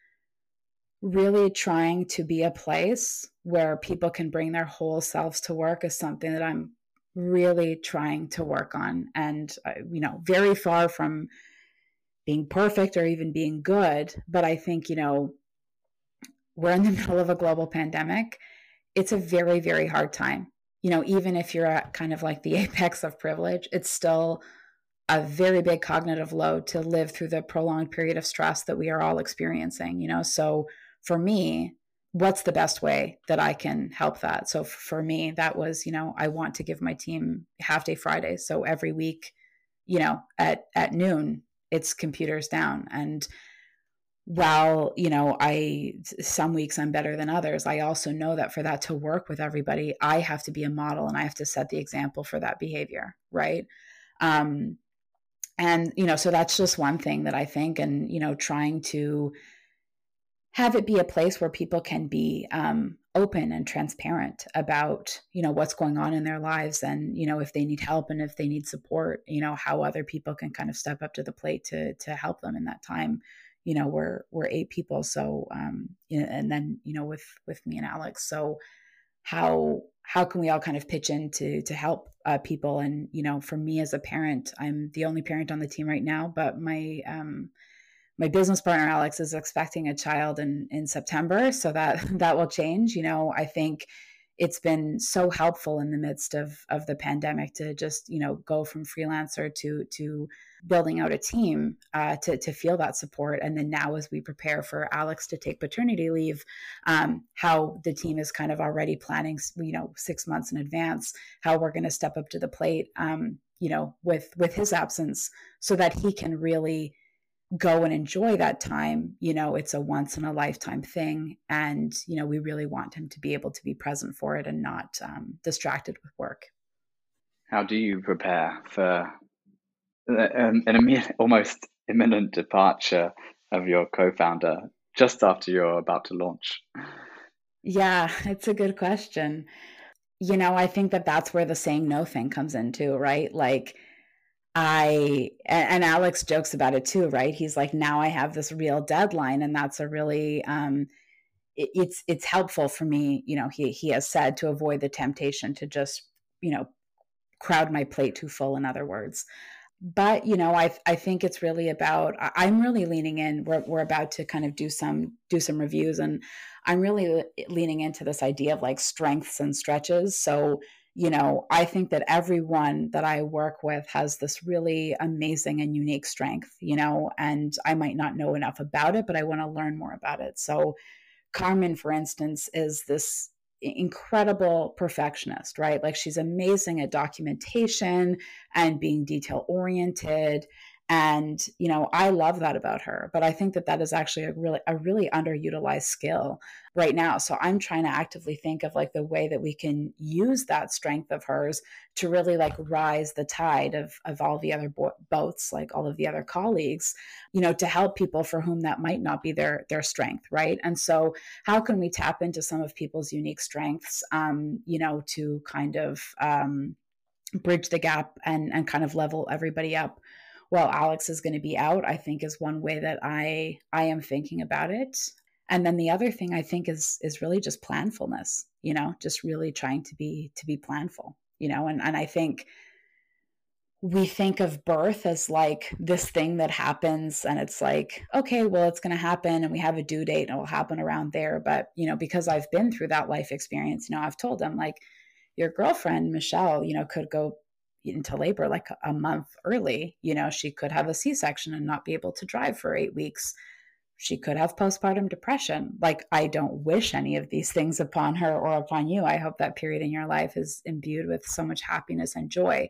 really trying to be a place where people can bring their whole selves to work is something that I'm really trying to work on. And, uh, you know, very far from being perfect or even being good. But I think, you know, we're in the middle of a global pandemic. It's a very, very hard time. You know, even if you're at kind of like the apex of privilege, it's still a very big cognitive load to live through the prolonged period of stress that we are all experiencing, you know, so for me, what's the best way that I can help that? So for me, that was, you know, I want to give my team half day Fridays. So every week, you know, at, at noon, it's computers down. And while, you know, I, some weeks I'm better than others, I also know that for that to work with everybody, I have to be a model and I have to set the example for that behavior. Right. Um, and, you know, so that's just one thing that I think, and, you know, trying to have it be a place where people can be um, open and transparent about, you know, what's going on in their lives and, you know, if they need help and if they need support, you know, how other people can kind of step up to the plate to to help them in that time. You know, we're, we're eight people. So, um, and then, you know, with, with me and Alex, so how, how can we all kind of pitch in to, to help uh, people? And, you know, for me as a parent, I'm the only parent on the team right now, but my, um, my business partner, Alex, is expecting a child in, in September. So that, that will change. You know, I think it's been so helpful in the midst of, of the pandemic to just, you know, go from freelancer to, to building out a team, uh, to, to feel that support. And then now as we prepare for Alex to take paternity leave, um, how the team is kind of already planning, you know, six months in advance, how we're going to step up to the plate, um, you know, with, with his absence so that he can really go and enjoy that time. You know, it's a once in a lifetime thing. And, you know, we really want him to be able to be present for it and not um, distracted with work. How do you prepare for an, an immediate, almost imminent departure of your co-founder just after you're about to launch? Yeah, it's a good question. You know, I think that that's where the saying no thing comes in too, right? Like I, and Alex jokes about it too, right? He's like, now I have this real deadline, and that's a really, um, it, it's, it's helpful for me. You know, he, he has said to avoid the temptation to just, you know, crowd my plate too full, in other words. But, you know, I I think it's really about, I'm really leaning in, we're we're about to kind of do some, do some reviews, and I'm really leaning into this idea of like strengths and stretches. So, you know, I think that everyone that I work with has this really amazing and unique strength, you know, and I might not know enough about it, but I want to learn more about it. So Carmen, for instance, is this incredible perfectionist, right? Like she's amazing at documentation and being detail oriented. And, you know, I love that about her, but I think that that is actually a really, a really underutilized skill right now. So I'm trying to actively think of like the way that we can use that strength of hers to really like rise the tide of, of all the other bo- boats, like all of the other colleagues, you know, to help people for whom that might not be their, their strength. Right. And so how can we tap into some of people's unique strengths, um, you know, to kind of um, bridge the gap and, and kind of level everybody up? Well, Alex is going to be out, I think, is one way that I I am thinking about it. And then the other thing I think is is really just planfulness, you know, just really trying to be to be planful, you know, and, and I think we think of birth as like this thing that happens and it's like, okay, well, it's going to happen and we have a due date and it will happen around there. But, you know, because I've been through that life experience, you know, I've told them like your girlfriend, Michelle, you know, could go into labor like a month early. You know, she could have a C-section and not be able to drive for eight weeks. She could have postpartum depression. Like, I don't wish any of these things upon her or upon you. I hope that period in your life is imbued with so much happiness and joy.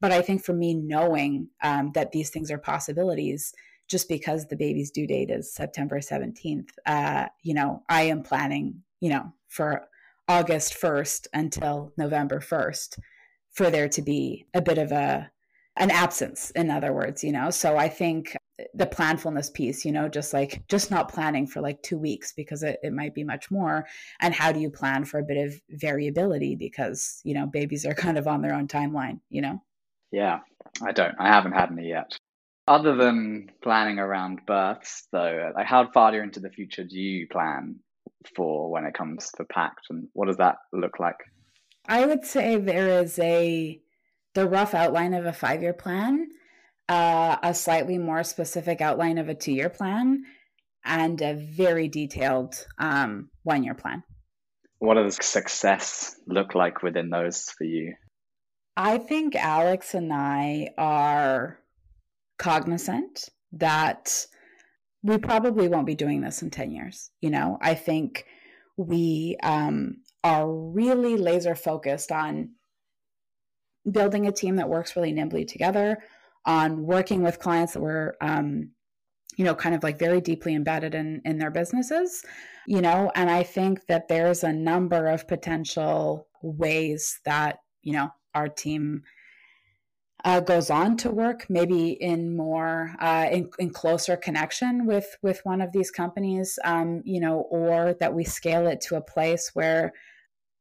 But I think for me, knowing um, that these things are possibilities, just because the baby's due date is September seventeenth, uh, you know, I am planning, you know, for August first until November first. For there to be a bit of a an absence, in other words, you know. So I think the planfulness piece, you know, just like just not planning for like two weeks because it, it might be much more. And how do you plan for a bit of variability because, you know, babies are kind of on their own timeline, you know? Yeah, I don't. I haven't had any yet. Other than planning around births, though, like how far into the future do you plan for when it comes to PACT, and what does that look like? I would say there is a, the rough outline of a five-year plan, uh, a slightly more specific outline of a two-year plan, and a very detailed um, one-year plan. What does success look like within those for you? I think Alex and I are cognizant that we probably won't be doing this in ten years. You know, I think we... Um, are really laser focused on building a team that works really nimbly together, on working with clients that were, um, you know, kind of like very deeply embedded in, in their businesses, you know, and I think that there's a number of potential ways that, you know, our team uh, goes on to work, maybe in more, uh, in, in closer connection with, with one of these companies, um, you know, or that we scale it to a place where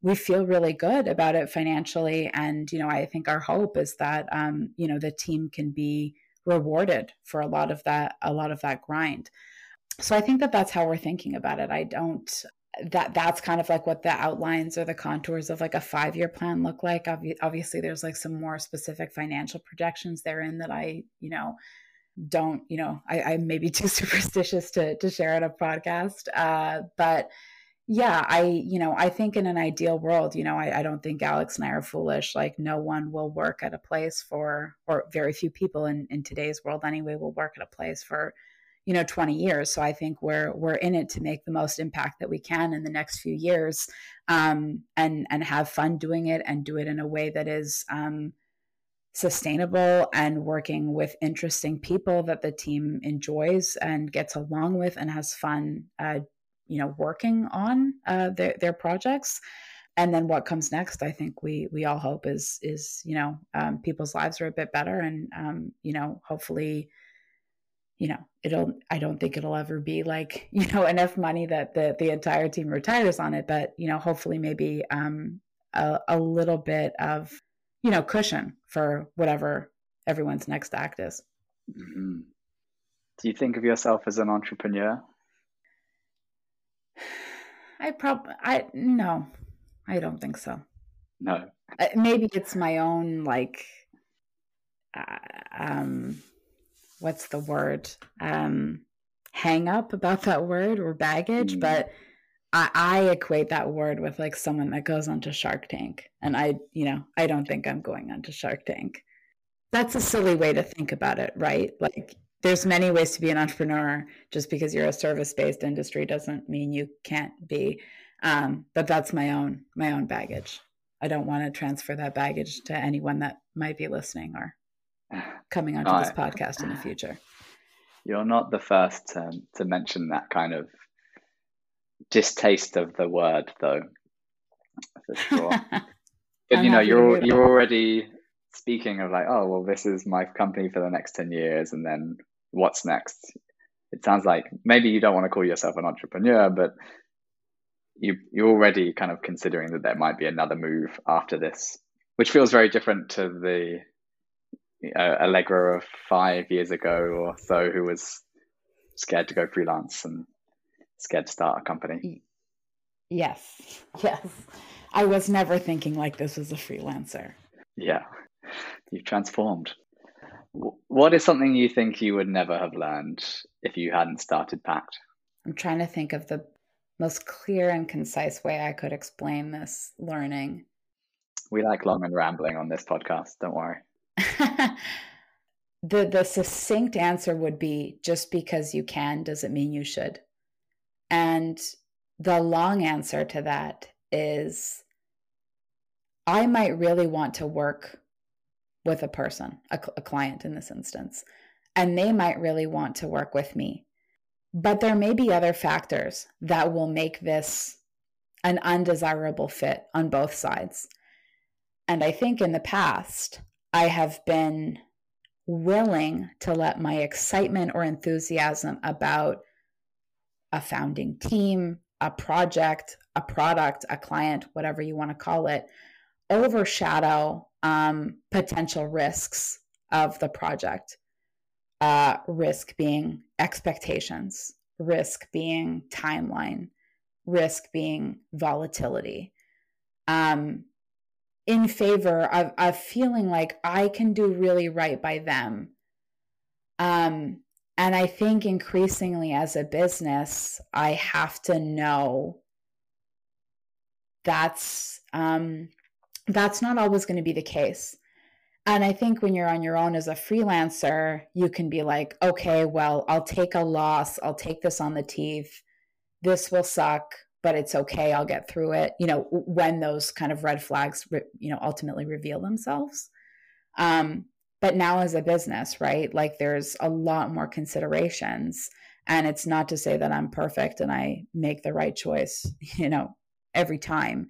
we feel really good about it financially. And, you know, I think our hope is that, um, you know, the team can be rewarded for a lot of that, a lot of that grind. So I think that that's how we're thinking about it. I don't, that that's kind of like what the outlines or the contours of like a five-year plan look like. Obvi- obviously there's like some more specific financial projections therein that I, you know, don't, you know, I, I may be too superstitious to, to share on a podcast. Uh, but yeah, I, you know, I think in an ideal world, you know, I, I don't think Alex and I are foolish. Like no one will work at a place for, or very few people in, in today's world anyway, will work at a place for, you know, twenty years. So I think we're, we're in it to make the most impact that we can in the next few years, um, and, and have fun doing it and do it in a way that is, um, sustainable and working with interesting people that the team enjoys and gets along with and has fun, uh, you know, working on uh, their, their projects. and then what comes next, I think we we all hope is, is you know, um, people's lives are a bit better. And, um, you know, hopefully, you know, it'll, I don't think it'll ever be like, you know, enough money that the, the entire team retires on it. But, you know, hopefully maybe um, a, a little bit of, you know, cushion for whatever everyone's next act is. Mm-hmm. Do you think of yourself as an entrepreneur? I probably, I, no, I don't think so. No. Maybe it's my own, like, uh, um, what's the word? Um, hang up about that word or baggage, mm. but I, I equate that word with like someone that goes onto Shark Tank. And I, you know, I don't think I'm going onto Shark Tank. That's a silly way to think about it, right? Like, there's many ways to be an entrepreneur. Just because you're a service-based industry doesn't mean you can't be. Um, but that's my own, my own baggage. I don't want to transfer that baggage to anyone that might be listening or coming onto no, this podcast in the future. You're not the first to, to mention that kind of distaste of the word, though, for sure. But you know, you're you're already speaking of like, oh, well, this is my company for the next ten years. And then what's next? It sounds like maybe you don't want to call yourself an entrepreneur, but you, you're already kind of considering that there might be another move after this, which feels very different to the uh, Allegra of five years ago or so, who was scared to go freelance and scared to start a company. Yes. Yes. I was never thinking like this as a freelancer. Yeah. You've transformed. What is something you think you would never have learned if you hadn't started PACT? I'm trying to think of the most clear and concise way I could explain this learning. We like long and rambling on this podcast. Don't worry. the The succinct answer would be, just because you can doesn't mean you should. And the long answer to that is, I might really want to work with a person, a, a client in this instance, and they might really want to work with me. But there may be other factors that will make this an undesirable fit on both sides. And I think in the past, I have been willing to let my excitement or enthusiasm about a founding team, a project, a product, a client, whatever you want to call it, overshadow um, potential risks of the project. Uh, risk being expectations, risk being timeline, risk being volatility, um, in favor of, of feeling like I can do really right by them. Um, and I think increasingly as a business, I have to know that's, um, that's not always going to be the case. And I think when you're on your own as a freelancer, you can be like, okay, well, I'll take a loss. I'll take this on the teeth. This will suck, but it's okay. I'll get through it. You know, when those kind of red flags, you know, ultimately reveal themselves. Um, but now as a business, right? Like, there's a lot more considerations, and it's not to say that I'm perfect and I make the right choice, you know, every time.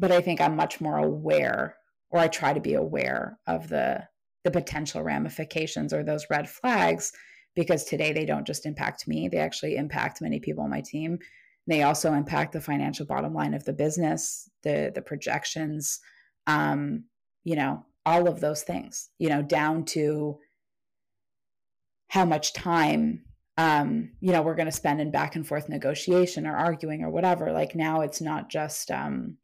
But I think I'm much more aware, or I try to be aware of the the potential ramifications or those red flags, because today they don't just impact me, they actually impact many people on my team. They also impact the financial bottom line of the business, the the projections, um, you know, all of those things, you know, down to how much time, um, you know, we're going to spend in back and forth negotiation or arguing or whatever. Like, now it's not just, um,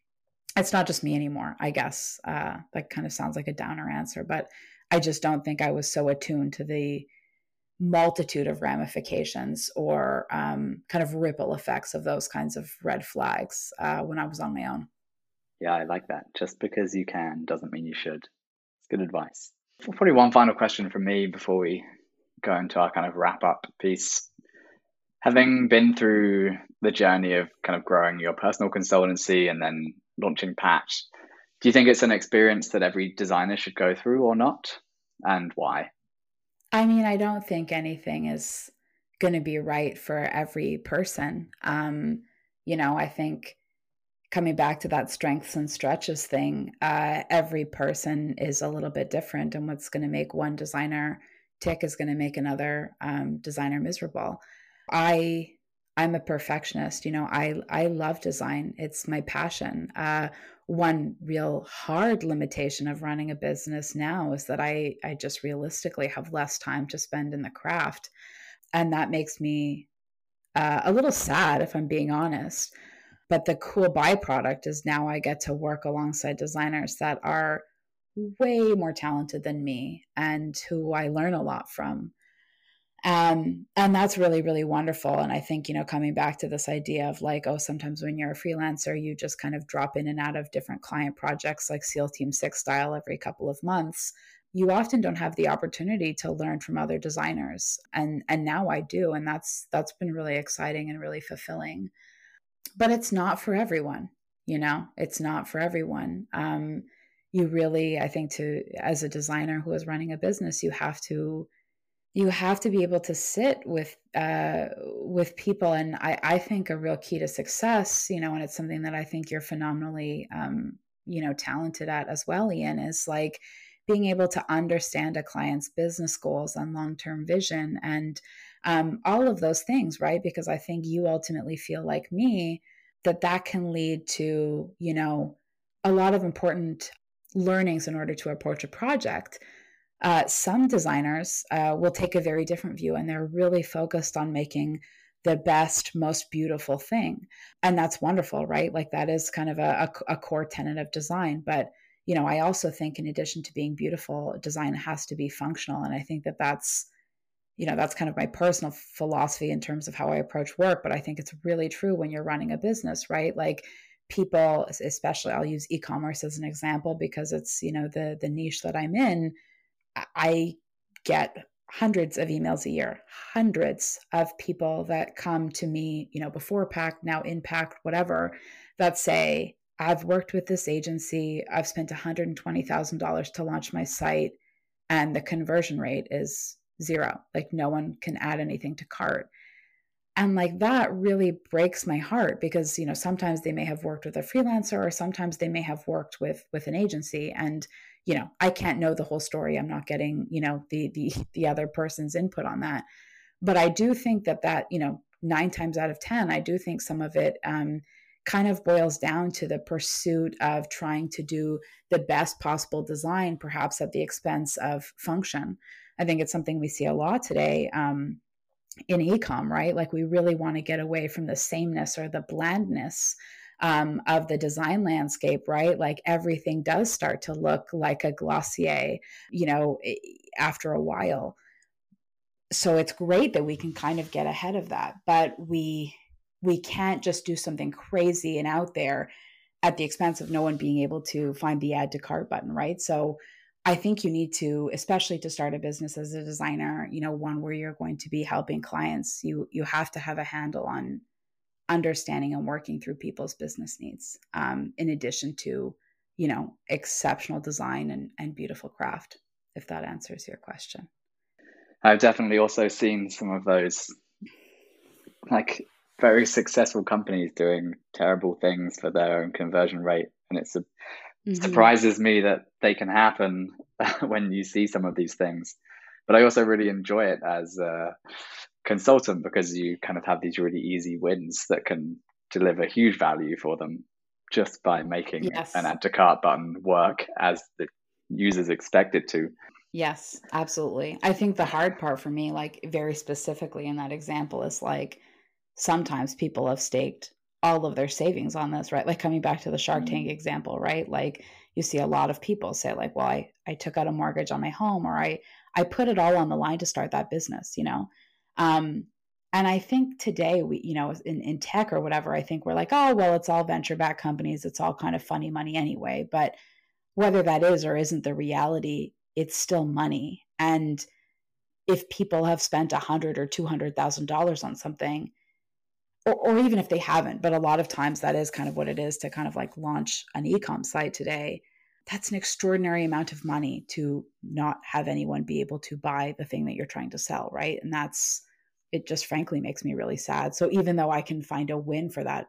it's not just me anymore, I guess. Uh, that kind of sounds like a downer answer, but I just don't think I was so attuned to the multitude of ramifications or um, kind of ripple effects of those kinds of red flags uh, when I was on my own. Yeah, I like that. Just because you can doesn't mean you should. It's good advice. Probably one final question from me before we go into our kind of wrap up piece. Having been through the journey of kind of growing your personal consultancy and then launching PACT, do you think it's an experience that every designer should go through or not? And why? I mean, I don't think anything is going to be right for every person. Um, you know, I think coming back to that strengths and stretches thing, uh, every person is a little bit different, and what's going to make one designer tick is going to make another um, designer miserable. I, I'm a perfectionist. You know, I, I love design. It's my passion. Uh, one real hard limitation of running a business now is that I, I just realistically have less time to spend in the craft. And that makes me uh, a little sad, if I'm being honest. But the cool byproduct is now I get to work alongside designers that are way more talented than me and who I learn a lot from. Um, and that's really, really wonderful. And I think, you know, coming back to this idea of like, oh, sometimes when you're a freelancer, you just kind of drop in and out of different client projects like SEAL Team six style every couple of months. You often don't have the opportunity to learn from other designers. And and now I do. And that's that's been really exciting and really fulfilling. But it's not for everyone, you know, it's not for everyone. Um, you really, I think to, as a designer who is running a business, you have to, you have to be able to sit with, uh, with people. And I, I think a real key to success, you know, and it's something that I think you're phenomenally, um, you know, talented at as well, Ian, is like being able to understand a client's business goals and long-term vision and, Um, all of those things, right? Because I think you ultimately feel like me, that that can lead to, you know, a lot of important learnings in order to approach a project. Uh, some designers uh, will take a very different view, and they're really focused on making the best, most beautiful thing. And that's wonderful, right? Like that is kind of a, a, a core tenet of design. But, you know, I also think in addition to being beautiful, design has to be functional. And I think that that's you know, that's kind of my personal philosophy in terms of how I approach work. But I think it's really true when you're running a business, right? Like people, especially I'll use e-commerce as an example because it's, you know, the, the niche that I'm in. I get hundreds of emails a year, hundreds of people that come to me, you know, before PACT, now in PACT, whatever, that say, I've worked with this agency. I've spent one hundred twenty thousand dollars to launch my site and the conversion rate is zero. Like no one can add anything to cart. And like that really breaks my heart because, you know, sometimes they may have worked with a freelancer or sometimes they may have worked with, with an agency and, you know, I can't know the whole story. I'm not getting, you know, the, the, the other person's input on that. But I do think that that, you know, nine times out of ten, I do think some of it, um, kind of boils down to the pursuit of trying to do the best possible design, perhaps at the expense of function. I think it's something we see a lot today um, in e-com, right? Like we really want to get away from the sameness or the blandness um, of the design landscape, right? Like everything does start to look like a Glossier, you know, after a while. So it's great that we can kind of get ahead of that, but we we can't just do something crazy and out there at the expense of no one being able to find the add to cart button, right? So I think you need to, especially to start a business as a designer, you know, one where you're going to be helping clients, you you have to have a handle on understanding and working through people's business needs, um, in addition to, you know, exceptional design and, and beautiful craft, if that answers your question. I've definitely also seen some of those, like, very successful companies doing terrible things for their own conversion rate. And it's a Mm-hmm. surprises me that they can happen when you see some of these things. But I also really enjoy it as a consultant because you kind of have these really easy wins that can deliver huge value for them just by making yes. an add to cart button work as the users expect it to. Yes, absolutely. I think the hard part for me, like very specifically in that example, is like sometimes people have staked all of their savings on this, right? Like coming back to the Shark Tank example, right? Like you see a lot of people say like, well, I, I took out a mortgage on my home or I, I put it all on the line to start that business, you know? Um, and I think today we, you know, in, in tech or whatever, I think we're like, oh, well, it's all venture backed companies. It's all kind of funny money anyway, but whether that is or isn't the reality, it's still money. And if people have spent a hundred or two hundred thousand dollars on something, Or, or even if they haven't, but a lot of times that is kind of what it is to kind of like launch an e-com site today. That's an extraordinary amount of money to not have anyone be able to buy the thing that you're trying to sell, right? And that's, it just frankly makes me really sad. So even though I can find a win for that,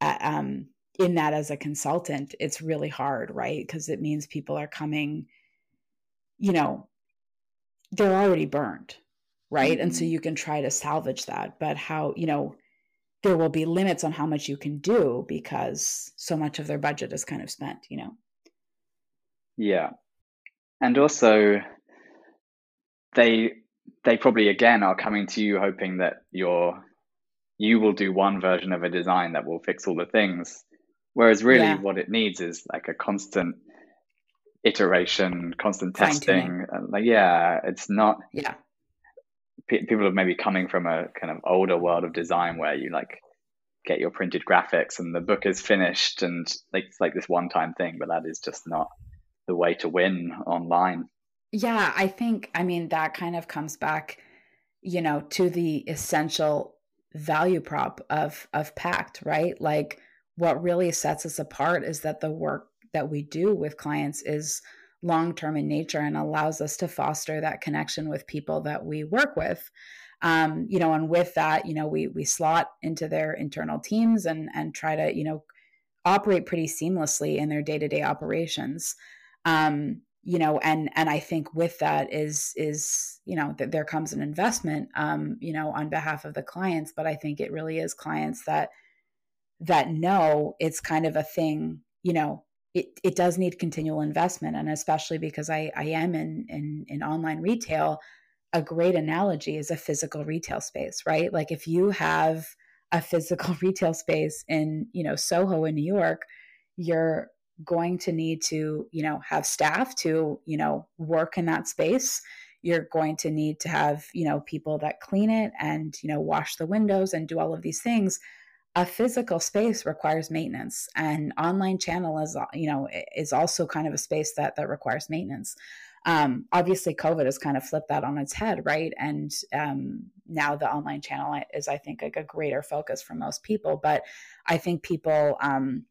uh, um, in that as a consultant, it's really hard, right? Because it means people are coming, you know, they're already burned, right? Mm-hmm. And so you can try to salvage that. But how, you know, there will be limits on how much you can do because so much of their budget is kind of spent, you know? Yeah. And also they, they probably, again, are coming to you hoping that you're, you will do one version of a design that will fix all the things. Whereas really yeah. what it needs is like a constant iteration, constant testing. Like, yeah, it's not, yeah. P- people are maybe coming from a kind of older world of design where you like get your printed graphics and the book is finished and like, it's like this one-time thing, but that is just not the way to win online. Yeah. I think, I mean, that kind of comes back, you know, to the essential value prop of, of PACT, right? Like what really sets us apart is that the work that we do with clients is long-term in nature and allows us to foster that connection with people that we work with. Um, you know, and with that, you know, we, we slot into their internal teams and, and try to, you know, operate pretty seamlessly in their day-to-day operations. Um, you know, and, and I think with that is, is, you know, th- there comes an investment, um, you know, on behalf of the clients, but I think it really is clients that, that know it's kind of a thing, you know, It it does need continual investment. And especially because I, I am in, in, in online retail, a great analogy is a physical retail space, right? Like if you have a physical retail space in, you know, Soho in New York, you're going to need to, you know, have staff to, you know, work in that space. You're going to need to have, you know, people that clean it and, you know, wash the windows and do all of these things. A physical space requires maintenance, and online channel is, you know, is also kind of a space that, that requires maintenance. Um, obviously COVID has kind of flipped that on its head. Right. And, um, now the online channel is, I think, like a greater focus for most people, but I think people, um,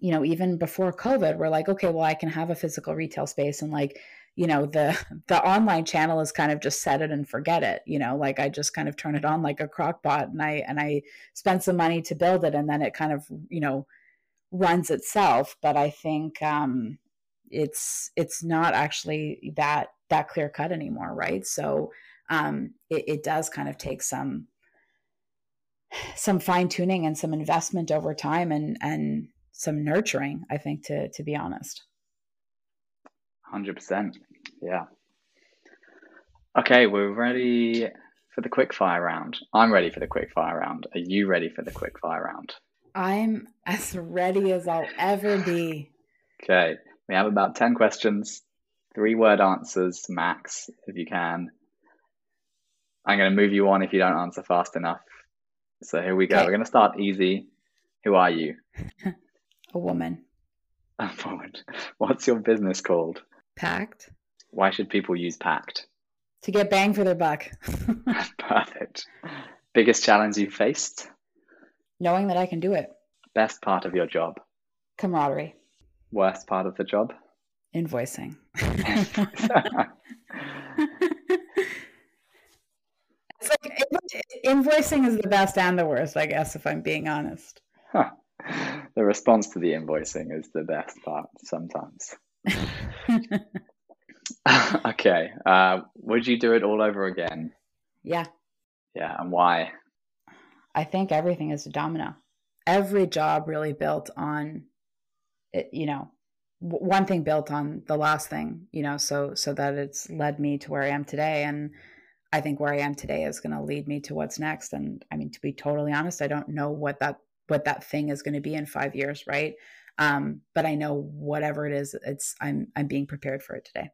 you know, even before COVID were like, okay, well, I can have a physical retail space and like, you know, the, the online channel is kind of just set it and forget it, you know, like I just kind of turn it on like a crock pot and I, and I spend some money to build it and then it kind of, you know, runs itself. But I think, um, it's, it's not actually that, that clear cut anymore. Right. So, um, it, it does kind of take some, some fine tuning and some investment over time and, and some nurturing, I think, to, to be honest. one hundred percent. Yeah. Okay, we're ready for the quick fire round. I'm ready for the quick fire round. Are you ready for the quick fire round? I'm as ready as I'll ever be. Okay. We have about ten questions, three word answers max if you can. I'm going to move you on if you don't answer fast enough. So here we go. Okay. We're going to start easy. Who are you? A woman. A woman. What's your business called? PACT. Why should people use PACT? To get bang for their buck. Perfect. Biggest challenge you faced? Knowing that I can do it. Best part of your job? Camaraderie. Worst part of the job? Invoicing. It's like, invoicing is the best and the worst, I guess, if I'm being honest. Huh. The response to the invoicing is the best part sometimes. Okay. Uh, would you do it all over again? Yeah. Yeah. And why? I think everything is a domino. Every job really built on, you know, one thing built on the last thing, you know, so, so that it's led me to where I am today. And I think where I am today is going to lead me to what's next. And I mean, to be totally honest, I don't know what that what that thing is going to be in five years. Right. Um, but I know whatever it is, it's, I'm, I'm being prepared for it today.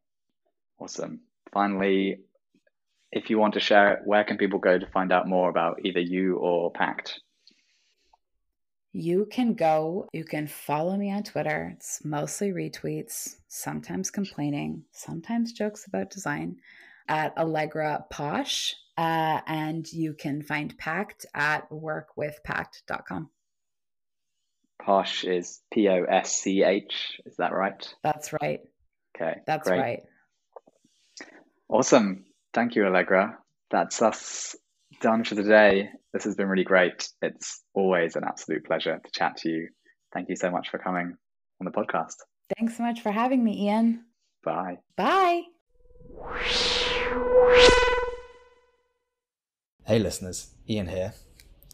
Awesome. Finally, if you want to share it, where can people go to find out more about either you or PACT? You can go, you can follow me on Twitter. It's mostly retweets, sometimes complaining, sometimes jokes about design, at Allegra Posh. Uh, and you can find PACT at work with pact dot com. Posh is P O S C H. Is that right? That's right. Okay. That's great. Right. Awesome. Thank you, Allegra. That's us done for the day. This has been really great. It's always an absolute pleasure to chat to you thank you so much for coming on the podcast. Thanks so much for having me, Ian. Bye. Bye. Hey listeners, Ian here.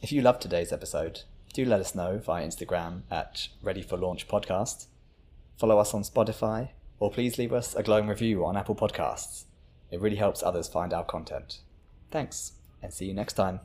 If you loved today's episode, do let us know via Instagram at Ready for Launch Podcast. Follow us on Spotify, or please leave us a glowing review on Apple Podcasts. It really helps others find our content. Thanks, and see you next time.